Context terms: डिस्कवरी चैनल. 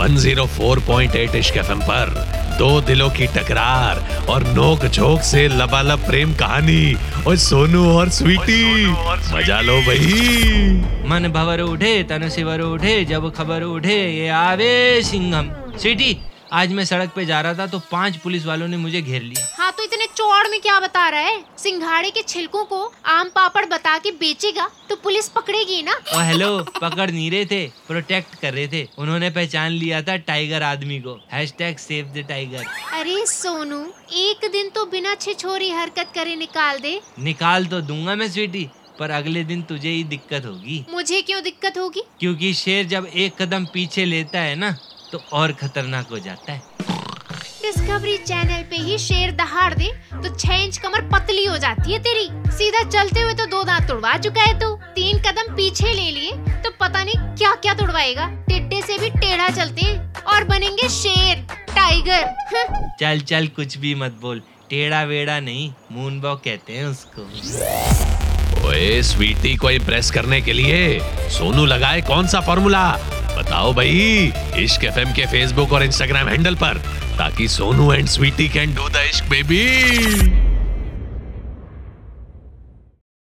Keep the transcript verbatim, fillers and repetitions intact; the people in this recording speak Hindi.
एक सौ चार पॉइंट आठ इश्क एफ.एम. पर दो दिलों की टकरार और नोक झोंक से लबालब प्रेम कहानी और सोनू और स्वीटी, मजा लो भाई। मन भवर उठे, तन सिवर उठे, जब खबर उठे ये आवे सिंघम। स्वीटी, आज मैं सड़क पे जा रहा था तो पांच पुलिस वालों ने मुझे घेर लिया। हाँ तो इतने चौड़ में क्या बता रहा है? सिंघाड़े के छिलकों को आम पापड़ बता के बेचेगा तो पुलिस पकड़ेगी ना। ओ हेलो, पकड़ नहीं रहे थे, प्रोटेक्ट कर रहे थे। उन्होंने पहचान लिया था टाइगर आदमी को। Hashtag save the tiger. अरे सोनू, एक दिन तो बिना छिछोरी हरकत करे निकाल दे। निकाल तो दूंगा मैं स्वीटी, पर अगले दिन तुझे ही दिक्कत होगी। मुझे क्यों दिक्कत होगी? क्योंकि शेर जब एक कदम पीछे लेता है ना तो और खतरनाक हो जाता है। डिस्कवरी चैनल पे ही शेर दहाड़ दे तो छह इंच कमर पतली हो जाती है तेरी। सीधा चलते हुए तो दो दांत तोड़वा चुका है तू। तीन कदम पीछे ले लिए तो पता नहीं क्या क्या तोड़वाएगा। टिड्डे से भी टेढ़ा चलते हैं और बनेंगे शेर टाइगर। हाँ। चल चल, कुछ भी मत बोल। टेढ़ा वेढ़ा नहीं, मूनबॉ कहते हैं उसको। ओए स्वीटी को इम्प्रेस करने के लिए सोनू लगाए कौन सा फॉर्मूला, बताओ भाई इश्क एफ.एम. के फेसबुक और इंस्टाग्राम हैंडल पर, ताकि Sonu and Sweety can do the इश्क बेबी।